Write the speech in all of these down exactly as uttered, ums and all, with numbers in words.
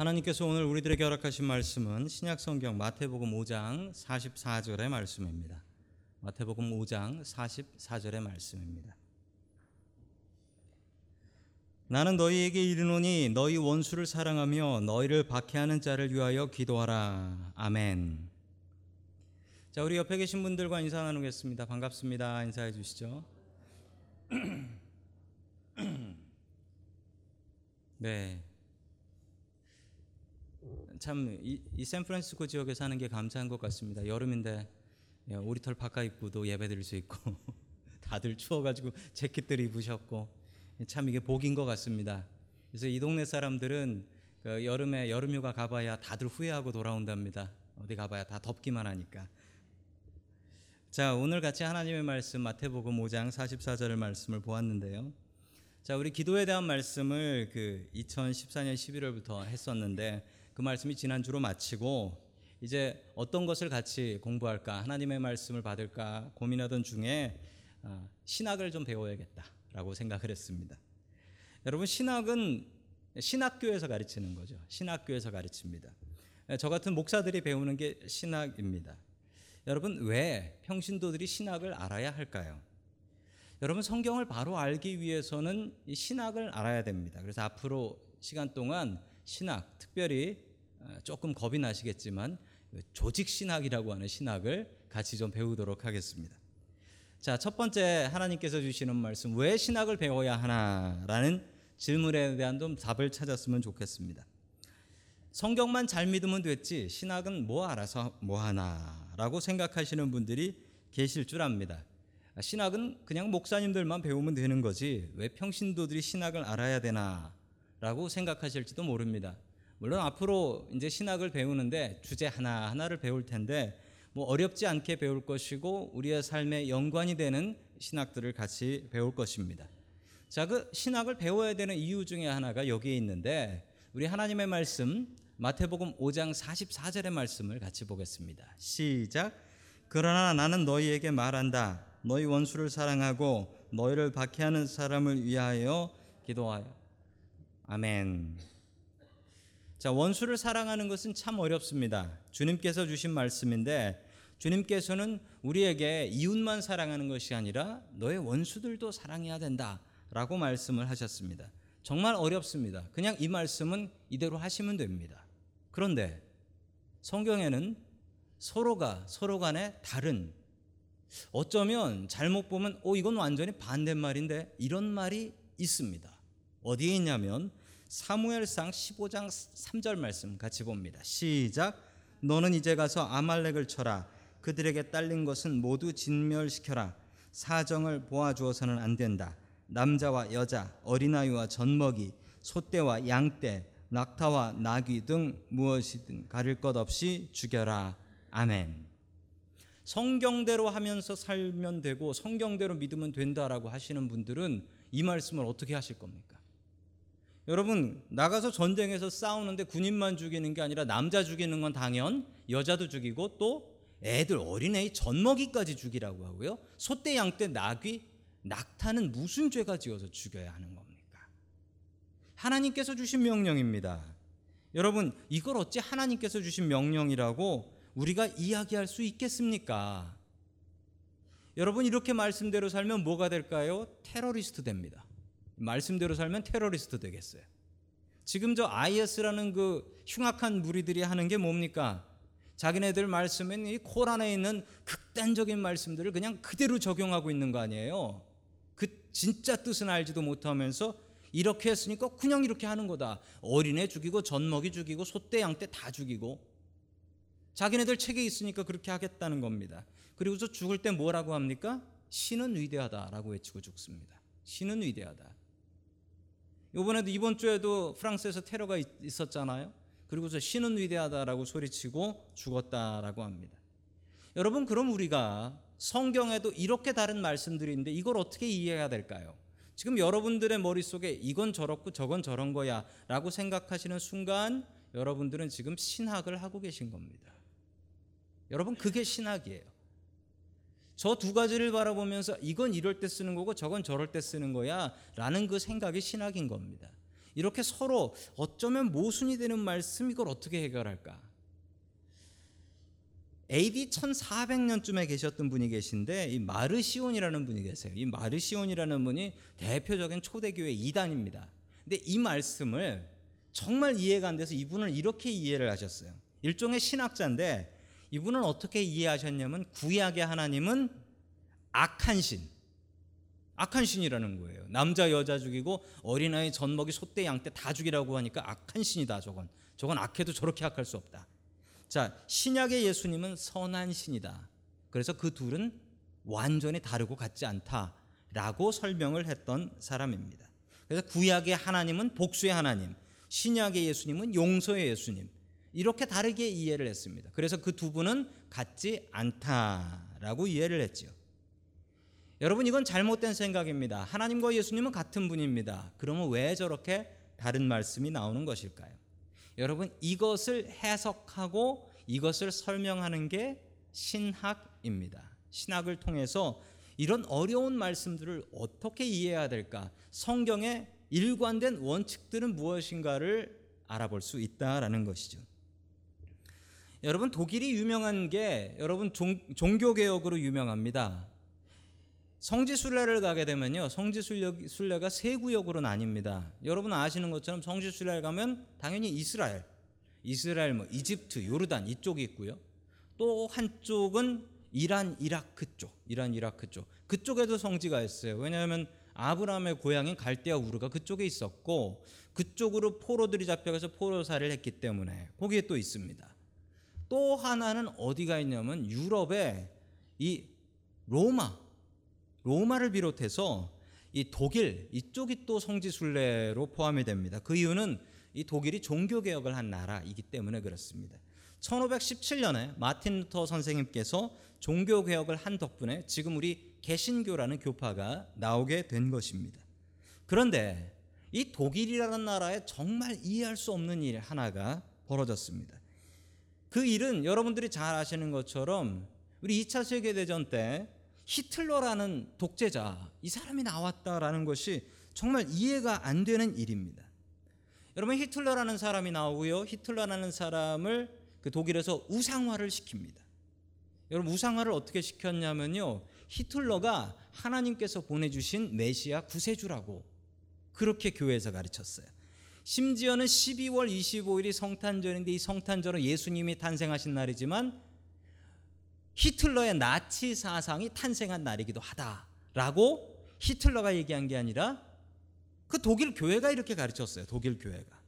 하나님께서 오늘 우리들에게 허락하신 말씀은 신약성경 마태복음 오 장 사십사 절의 말씀입니다. 마태복음 오 장 사십사 절의 말씀입니다. 나는 너희에게 이르노니 너희 원수를 사랑하며 너희를 박해하는 자를 위하여 기도하라. 아멘. 자, 우리 옆에 계신 분들과 인사 나누겠습니다. 반갑습니다. 인사해 주시죠. 네. 참 이, 이 샌프란시스코 지역에 사는 게 감사한 것 같습니다. 여름인데 오리털 바깥 입고도 예배드릴 수 있고 다들 추워가지고 재킷들 입으셨고 참 이게 복인 것 같습니다. 그래서 이 동네 사람들은 그 여름에 여름휴가 가봐야 다들 후회하고 돌아온답니다. 어디 가봐야 다 덥기만 하니까. 자, 오늘 같이 하나님의 말씀 마태복음 오 장 사십사 절의 말씀을 보았는데요. 자, 우리 기도에 대한 말씀을 그 이천십사 년 십일월부터 했었는데 그 말씀이 지난주로 마치고 이제 어떤 것을 같이 공부할까, 하나님의 말씀을 받을까 고민하던 중에 신학을 좀 배워야겠다라고 생각을 했습니다. 여러분, 신학은 신학교에서 가르치는 거죠. 신학교에서 가르칩니다. 저 같은 목사들이 배우는 게 신학입니다. 여러분, 왜 평신도들이 신학을 알아야 할까요? 여러분, 성경을 바로 알기 위해서는 이 신학을 알아야 됩니다. 그래서 앞으로 시간 동안 신학, 특별히 조금 겁이 나시겠지만 조직신학이라고 하는 신학을 같이 좀 배우도록 하겠습니다. 자, 첫 번째 하나님께서 주시는 말씀, 왜 신학을 배워야 하나라는 질문에 대한 좀 답을 찾았으면 좋겠습니다. 성경만 잘 믿으면 됐지 신학은 뭐 알아서 뭐하나라고 생각하시는 분들이 계실 줄 압니다. 신학은 그냥 목사님들만 배우면 되는 거지 왜 평신도들이 신학을 알아야 되나라고 생각하실지도 모릅니다. 물론 앞으로 이제 신학을 배우는데 주제 하나하나를 배울 텐데 뭐 어렵지 않게 배울 것이고 우리의 삶에 연관이 되는 신학들을 같이 배울 것입니다. 자, 그 신학을 배워야 되는 이유 중에 하나가 여기에 있는데 우리 하나님의 말씀 마태복음 오 장 사십사 절의 말씀을 같이 보겠습니다. 시작. 그러나 나는 너희에게 말한다. 너희 원수를 사랑하고 너희를 박해하는 사람을 위하여 기도하여. 아멘. 자, 원수를 사랑하는 것은 참 어렵습니다. 주님께서 주신 말씀인데 주님께서는 우리에게 이웃만 사랑하는 것이 아니라 너의 원수들도 사랑해야 된다라고 말씀을 하셨습니다. 정말 어렵습니다. 그냥 이 말씀은 이대로 하시면 됩니다. 그런데 성경에는 서로가 서로 간에 다른, 어쩌면 잘못 보면 오 이건 완전히 반대말인데 이런 말이 있습니다. 어디에 있냐면 사무엘상 십오 장 삼 절 말씀 같이 봅니다. 시작. 너는 이제 가서 아말렉을 쳐라. 그들에게 딸린 것은 모두 진멸시켜라. 사정을 보아주어서는 안 된다. 남자와 여자, 어린아이와 젖먹이, 소떼와 양떼, 낙타와 나귀 등 무엇이든 가릴 것 없이 죽여라. 아멘. 성경대로 하면서 살면 되고 성경대로 믿으면 된다라고 하시는 분들은 이 말씀을 어떻게 하실 겁니까? 여러분, 나가서 전쟁에서 싸우는데 군인만 죽이는 게 아니라 남자 죽이는 건 당연, 여자도 죽이고 또 애들, 어린애의 젖먹이까지 죽이라고 하고요. 소떼, 양떼, 나귀, 낙타는 무슨 죄가 지어서 죽여야 하는 겁니까? 하나님께서 주신 명령입니다. 여러분, 이걸 어찌 하나님께서 주신 명령이라고 우리가 이야기할 수 있겠습니까? 여러분, 이렇게 말씀대로 살면 뭐가 될까요? 테러리스트 됩니다. 말씀대로 살면 테러리스트 되겠어요. 지금 저 아이에스라는 그 흉악한 무리들이 하는 게 뭡니까? 자기네들 말씀은 이 코란에 있는 극단적인 말씀들을 그냥 그대로 적용하고 있는 거 아니에요. 그 진짜 뜻은 알지도 못하면서 이렇게 했으니까 그냥 이렇게 하는 거다. 어린애 죽이고 젖먹이 죽이고 소떼 양떼 다 죽이고 자기네들 책에 있으니까 그렇게 하겠다는 겁니다. 그리고서 죽을 때 뭐라고 합니까? 신은 위대하다라고 외치고 죽습니다. 신은 위대하다. 이번에도 이번 주에도 프랑스에서 테러가 있었잖아요. 그리고서 신은 위대하다라고 소리치고 죽었다라고 합니다. 여러분, 그럼 우리가 성경에도 이렇게 다른 말씀들이 있는데 이걸 어떻게 이해해야 될까요? 지금 여러분들의 머릿속에 이건 저렇고 저건 저런 거야 라고 생각하시는 순간 여러분들은 지금 신학을 하고 계신 겁니다. 여러분, 그게 신학이에요. 저 두 가지를 바라보면서 이건 이럴 때 쓰는 거고 저건 저럴 때 쓰는 거야 라는 그 생각이 신학인 겁니다. 이렇게 서로 어쩌면 모순이 되는 말씀, 이걸 어떻게 해결할까? 에이디 천사백 년쯤에 계셨던 분이 계신데 이 마르시온이라는 분이 계세요. 이 마르시온이라는 분이 대표적인 초대교회 이단입니다. 근데 이 말씀을 정말 이해가 안 돼서 이분은 이렇게 이해를 하셨어요. 일종의 신학자인데 이분은 어떻게 이해하셨냐면 구약의 하나님은 악한 신, 악한 신이라는 거예요. 남자 여자 죽이고 어린아이 젖먹이 소떼 양떼 다 죽이라고 하니까 악한 신이다. 저건 저건 악해도 저렇게 악할 수 없다. 자, 신약의 예수님은 선한 신이다. 그래서 그 둘은 완전히 다르고 같지 않다라고 설명을 했던 사람입니다. 그래서 구약의 하나님은 복수의 하나님, 신약의 예수님은 용서의 예수님, 이렇게 다르게 이해를 했습니다. 그래서 그 두 분은 같지 않다라고 이해를 했죠. 여러분, 이건 잘못된 생각입니다. 하나님과 예수님은 같은 분입니다. 그러면 왜 저렇게 다른 말씀이 나오는 것일까요? 여러분, 이것을 해석하고 이것을 설명하는 게 신학입니다. 신학을 통해서 이런 어려운 말씀들을 어떻게 이해해야 될까? 성경의 일관된 원칙들은 무엇인가를 알아볼 수 있다라는 것이죠. 여러분, 독일이 유명한 게 여러분 종, 종교개혁으로 유명합니다. 성지순례를 가게 되면요, 성지순례가 세 구역으로 나뉩니다. 여러분 아시는 것처럼 성지순례를 가면 당연히 이스라엘, 이스라엘 뭐 이집트, 요르단 이쪽이 있고요. 또 한쪽은 이란, 이라크 쪽, 이란, 이라크 쪽. 그쪽에도 성지가 있어요. 왜냐하면 아브라함의 고향인 갈대아 우르가 그쪽에 있었고 그쪽으로 포로들이 잡혀가서 포로살이를 했기 때문에 거기에 또 있습니다. 또 하나는 어디가 있냐면 유럽의 이 로마. 로마를 비롯해서 이 독일 이쪽이 또 성지순례로 포함이 됩니다. 그 이유는 이 독일이 종교개혁을 한 나라이기 때문에 그렇습니다. 천오백십칠 년에 마틴 루터 선생님께서 종교개혁을 한 덕분에 지금 우리 개신교라는 교파가 나오게 된 것입니다. 그런데 이 독일이라는 나라에 정말 이해할 수 없는 일 하나가 벌어졌습니다. 그 일은 여러분들이 잘 아시는 것처럼 우리 이 차 세계대전 때 히틀러라는 독재자, 이 사람이 나왔다라는 것이 정말 이해가 안 되는 일입니다. 여러분, 히틀러라는 사람이 나오고요, 히틀러라는 사람을 그 독일에서 우상화를 시킵니다. 여러분, 우상화를 어떻게 시켰냐면요, 히틀러가 하나님께서 보내주신 메시아 구세주라고 그렇게 교회에서 가르쳤어요. 심지어는 십이월 이십오일이 성탄절인데 이 성탄절은 예수님이 탄생하신 날이지만 히틀러의 나치 사상이 탄생한 날이기도 하다라고 히틀러가 얘기한 게 아니라 그 독일 교회가 이렇게 가르쳤어요. 독일 교회가.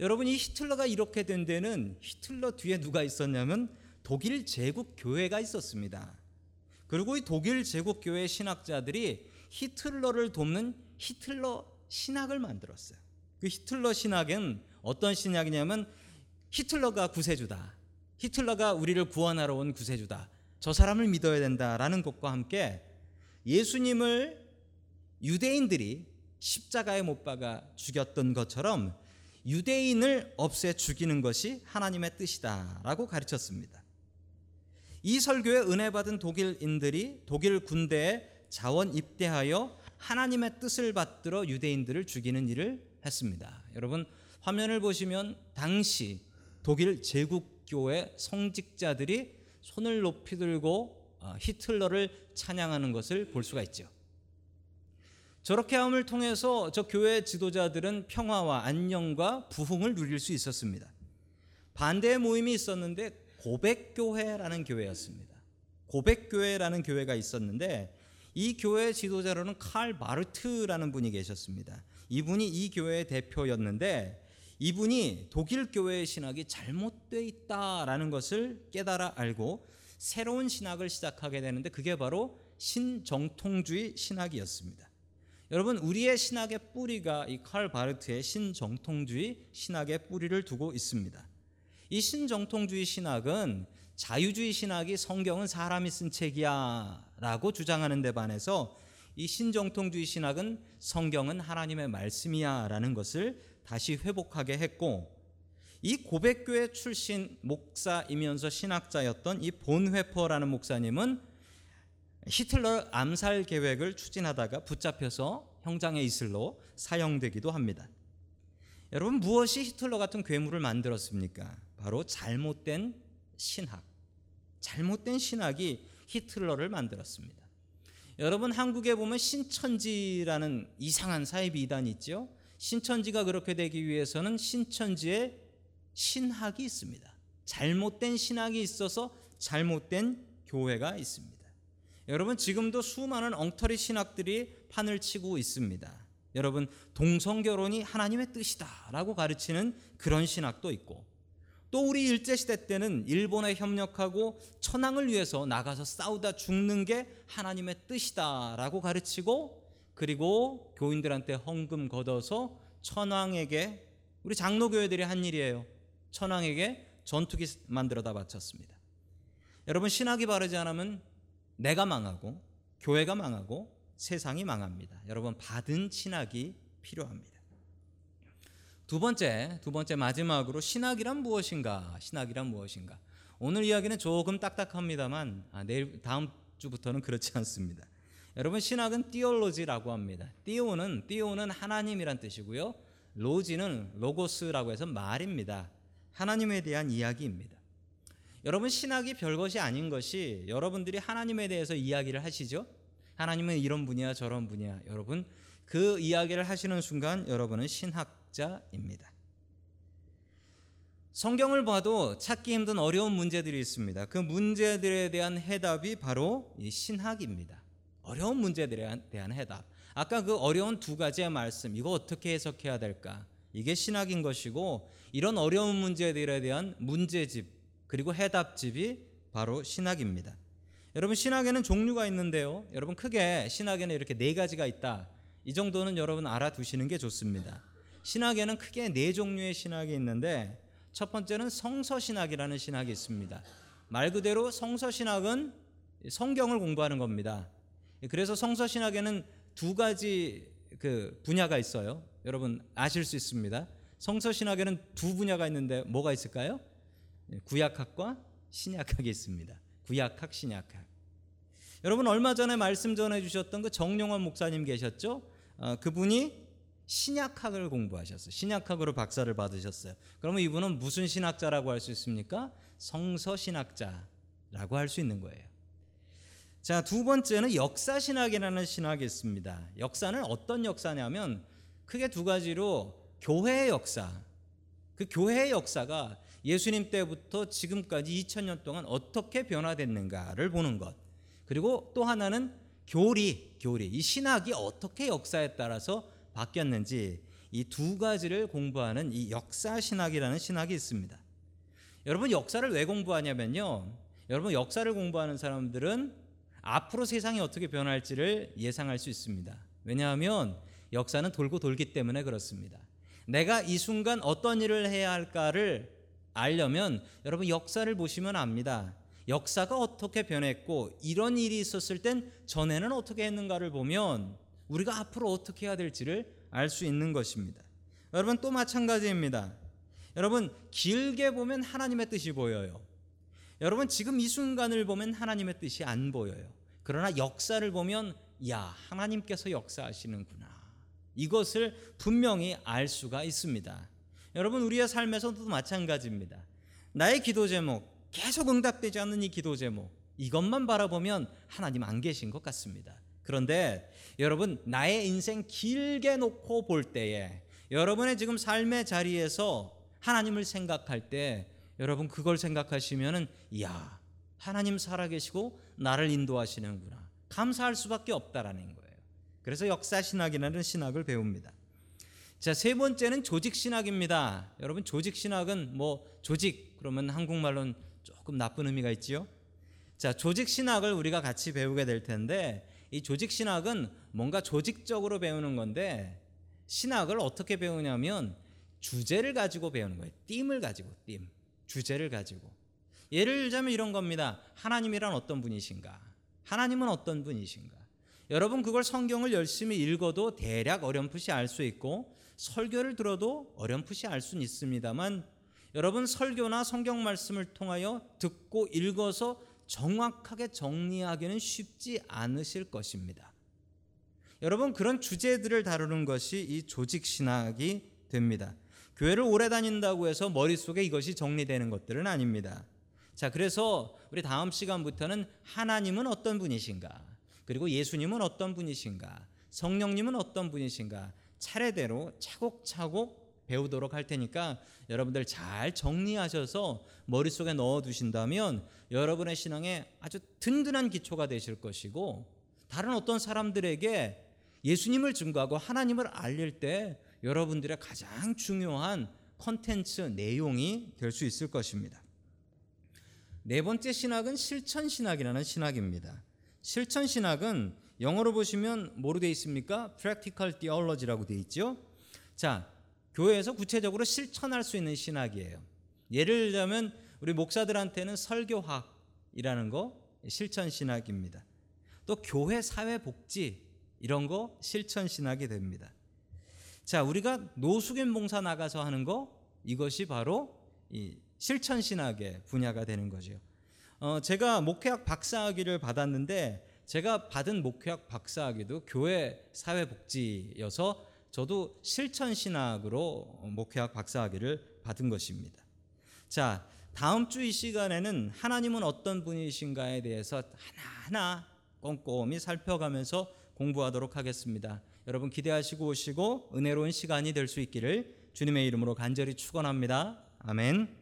여러분, 이 히틀러가 이렇게 된 데는 히틀러 뒤에 누가 있었냐면 독일 제국 교회가 있었습니다. 그리고 이 독일 제국 교회 신학자들이 히틀러를 돕는 히틀러 신학을 만들었어요. 그 히틀러 신학은 어떤 신학이냐면 히틀러가 구세주다, 히틀러가 우리를 구원하러 온 구세주다, 저 사람을 믿어야 된다라는 것과 함께 예수님을 유대인들이 십자가에 못 박아 죽였던 것처럼 유대인을 없애 죽이는 것이 하나님의 뜻이다라고 가르쳤습니다. 이 설교에 은혜받은 독일인들이 독일 군대에 자원 입대하여 하나님의 뜻을 받들어 유대인들을 죽이는 일을 했습니다. 여러분, 화면을 보시면 당시 독일 제국 교회 성직자들이 손을 높이 들고 히틀러를 찬양하는 것을 볼 수가 있죠. 저렇게 함을 통해서 저 교회 지도자들은 평화와 안녕과 부흥을 누릴 수 있었습니다. 반대의 모임이 있었는데 고백교회라는 교회였습니다. 고백교회라는 교회가 있었는데 이 교회의 지도자로는 칼 마르트라는 분이 계셨습니다. 이분이 이 교회의 대표였는데 이분이 독일 교회의 신학이 잘못되어 있다라는 것을 깨달아 알고 새로운 신학을 시작하게 되는데 그게 바로 신정통주의 신학이었습니다. 여러분, 우리의 신학의 뿌리가 이 칼 바르트의 신정통주의 신학의 뿌리를 두고 있습니다. 이 신정통주의 신학은 자유주의 신학이 성경은 사람이 쓴 책이야 라고 주장하는 데 반해서 이 신정통주의 신학은 성경은 하나님의 말씀이야 라는 것을 다시 회복하게 했고, 이 고백교회 출신 목사이면서 신학자였던 이 본회퍼라는 목사님은 히틀러 암살 계획을 추진하다가 붙잡혀서 형장의 이슬로 사형되기도 합니다. 여러분, 무엇이 히틀러 같은 괴물을 만들었습니까? 바로 잘못된 신학, 잘못된 신학이 히틀러를 만들었습니다. 여러분, 한국에 보면 신천지라는 이상한 사회비단이 있죠. 신천지가 그렇게 되기 위해서는 신천지의 신학이 있습니다. 잘못된 신학이 있어서 잘못된 교회가 있습니다. 여러분, 지금도 수많은 엉터리 신학들이 판을 치고 있습니다. 여러분, 동성결혼이 하나님의 뜻이다라고 가르치는 그런 신학도 있고, 또 우리 일제시대 때는 일본에 협력하고 천황을 위해서 나가서 싸우다 죽는 게 하나님의 뜻이다라고 가르치고, 그리고 교인들한테 헌금 걷어서 천황에게, 우리 장로교회들이 한 일이에요, 천황에게 전투기 만들어다 바쳤습니다. 여러분, 신학이 바르지 않으면 내가 망하고 교회가 망하고 세상이 망합니다. 여러분, 받은 신학이 필요합니다. 두 번째, 두 번째 마지막으로 신학이란 무엇인가? 신학이란 무엇인가? 오늘 이야기는 조금 딱딱합니다만 아, 내일 다음 주부터는 그렇지 않습니다. 여러분, 신학은 띠올로지라고 합니다. 띠오는 띠오는 하나님이란 뜻이고요. 로지는 로고스라고 해서 말입니다. 하나님에 대한 이야기입니다. 여러분, 신학이 별것이 아닌 것이, 여러분들이 하나님에 대해서 이야기를 하시죠. 하나님은 이런 분이야 저런 분이야. 여러분, 그 이야기를 하시는 순간 여러분은 신학 입니다. 성경을 봐도 찾기 힘든 어려운 문제들이 있습니다. 그 문제들에 대한 해답이 바로 이 신학입니다. 어려운 문제들에 대한 해답. 아까 그 어려운 두 가지의 말씀, 이거 어떻게 해석해야 될까? 이게 신학인 것이고, 이런 어려운 문제들에 대한 문제집 그리고 해답집이 바로 신학입니다. 여러분, 신학에는 종류가 있는데요. 여러분, 크게 신학에는 이렇게 네 가지가 있다. 이 정도는 여러분 알아두시는 게 좋습니다. 신학에는 크게 네 종류의 신학이 있는데, 첫 번째는 성서신학이라는 신학이 있습니다. 말 그대로 성서신학은 성경을 공부하는 겁니다. 그래서 성서신학에는 두 가지 그 분야가 있어요. 여러분 아실 수 있습니다. 성서신학에는 두 분야가 있는데 뭐가 있을까요? 구약학과 신약학이 있습니다. 구약학, 신약학. 여러분, 얼마 전에 말씀 전해주셨던 그 정용원 목사님 계셨죠? 어, 그분이 신약학을 공부하셨어요. 신약학으로 박사를 받으셨어요. 그러면 이분은 무슨 신학자라고 할 수 있습니까? 성서신학자라고 할 수 있는 거예요. 자, 두 번째는 역사신학이라는 신학이 있습니다. 역사는 어떤 역사냐면 크게 두 가지로, 교회의 역사, 그 교회의 역사가 예수님 때부터 지금까지 이천 년 동안 어떻게 변화됐는가를 보는 것, 그리고 또 하나는 교리, 교리, 이 신학이 어떻게 역사에 따라서 바뀌었는지, 이 두 가지를 공부하는 이 역사신학이라는 신학이 있습니다. 여러분, 역사를 왜 공부하냐면요, 여러분, 역사를 공부하는 사람들은 앞으로 세상이 어떻게 변할지를 예상할 수 있습니다. 왜냐하면 역사는 돌고 돌기 때문에 그렇습니다. 내가 이 순간 어떤 일을 해야 할까를 알려면 여러분 역사를 보시면 압니다. 역사가 어떻게 변했고 이런 일이 있었을 땐 전에는 어떻게 했는가를 보면 우리가 앞으로 어떻게 해야 될지를 알 수 있는 것입니다. 여러분, 또 마찬가지입니다. 여러분, 길게 보면 하나님의 뜻이 보여요. 여러분, 지금 이 순간을 보면 하나님의 뜻이 안 보여요. 그러나 역사를 보면 야, 하나님께서 역사하시는구나, 이것을 분명히 알 수가 있습니다. 여러분, 우리의 삶에서도 마찬가지입니다. 나의 기도 제목, 계속 응답되지 않는 이 기도 제목, 이것만 바라보면 하나님 안 계신 것 같습니다. 그런데 여러분, 나의 인생 길게 놓고 볼 때에, 여러분의 지금 삶의 자리에서 하나님을 생각할 때, 여러분 그걸 생각하시면은 이야, 하나님 살아계시고 나를 인도하시는구나, 감사할 수밖에 없다라는 거예요. 그래서 역사신학이라는 신학을 배웁니다. 자, 세 번째는 조직신학입니다. 여러분, 조직신학은 뭐, 조직 그러면 한국말로는 조금 나쁜 의미가 있지요. 자, 조직신학을 우리가 같이 배우게 될 텐데, 이 조직신학은 뭔가 조직적으로 배우는 건데, 신학을 어떻게 배우냐면 주제를 가지고 배우는 거예요. 띠을 가지고, 띠, 주제를 가지고. 예를 들자면 이런 겁니다. 하나님이란 어떤 분이신가? 하나님은 어떤 분이신가? 여러분, 그걸 성경을 열심히 읽어도 대략 어렴풋이 알 수 있고, 설교를 들어도 어렴풋이 알 수는 있습니다만, 여러분 설교나 성경 말씀을 통하여 듣고 읽어서 정확하게 정리하기는 쉽지 않으실 것입니다. 여러분, 그런 주제들을 다루는 것이 이 조직신학이 됩니다. 교회를 오래 다닌다고 해서 머릿속에 이것이 정리되는 것들은 아닙니다. 자, 그래서 우리 다음 시간부터는 하나님은 어떤 분이신가, 그리고 예수님은 어떤 분이신가, 성령님은 어떤 분이신가 차례대로 차곡차곡 배우도록 할 테니까 여러분들 잘 정리하셔서 머릿속에 넣어두신다면 여러분의 신앙에 아주 든든한 기초가 되실 것이고, 다른 어떤 사람들에게 예수님을 증거하고 하나님을 알릴 때 여러분들의 가장 중요한 컨텐츠 내용이 될 수 있을 것입니다. 네 번째 신학은 실천신학이라는 신학입니다. 실천신학은 영어로 보시면 뭐로 되어 있습니까? Practical Theology라고 되어 있죠. 자, 교회에서 구체적으로 실천할 수 있는 신학이에요. 예를 들자면 우리 목사들한테는 설교학이라는 거 실천신학입니다. 또 교회 사회복지 이런 거 실천신학이 됩니다. 자, 우리가 노숙인 봉사 나가서 하는 거, 이것이 바로 이 실천신학의 분야가 되는 거죠. 어, 제가 목회학 박사학위를 받았는데 제가 받은 목회학 박사학위도 교회 사회복지여서 저도 실천신학으로 목회학 박사학위를 받은 것입니다. 자, 다음 주 이 시간에는 하나님은 어떤 분이신가에 대해서 하나하나 꼼꼼히 살펴가면서 공부하도록 하겠습니다. 여러분 기대하시고 오시고 은혜로운 시간이 될 수 있기를 주님의 이름으로 간절히 축원합니다. 아멘.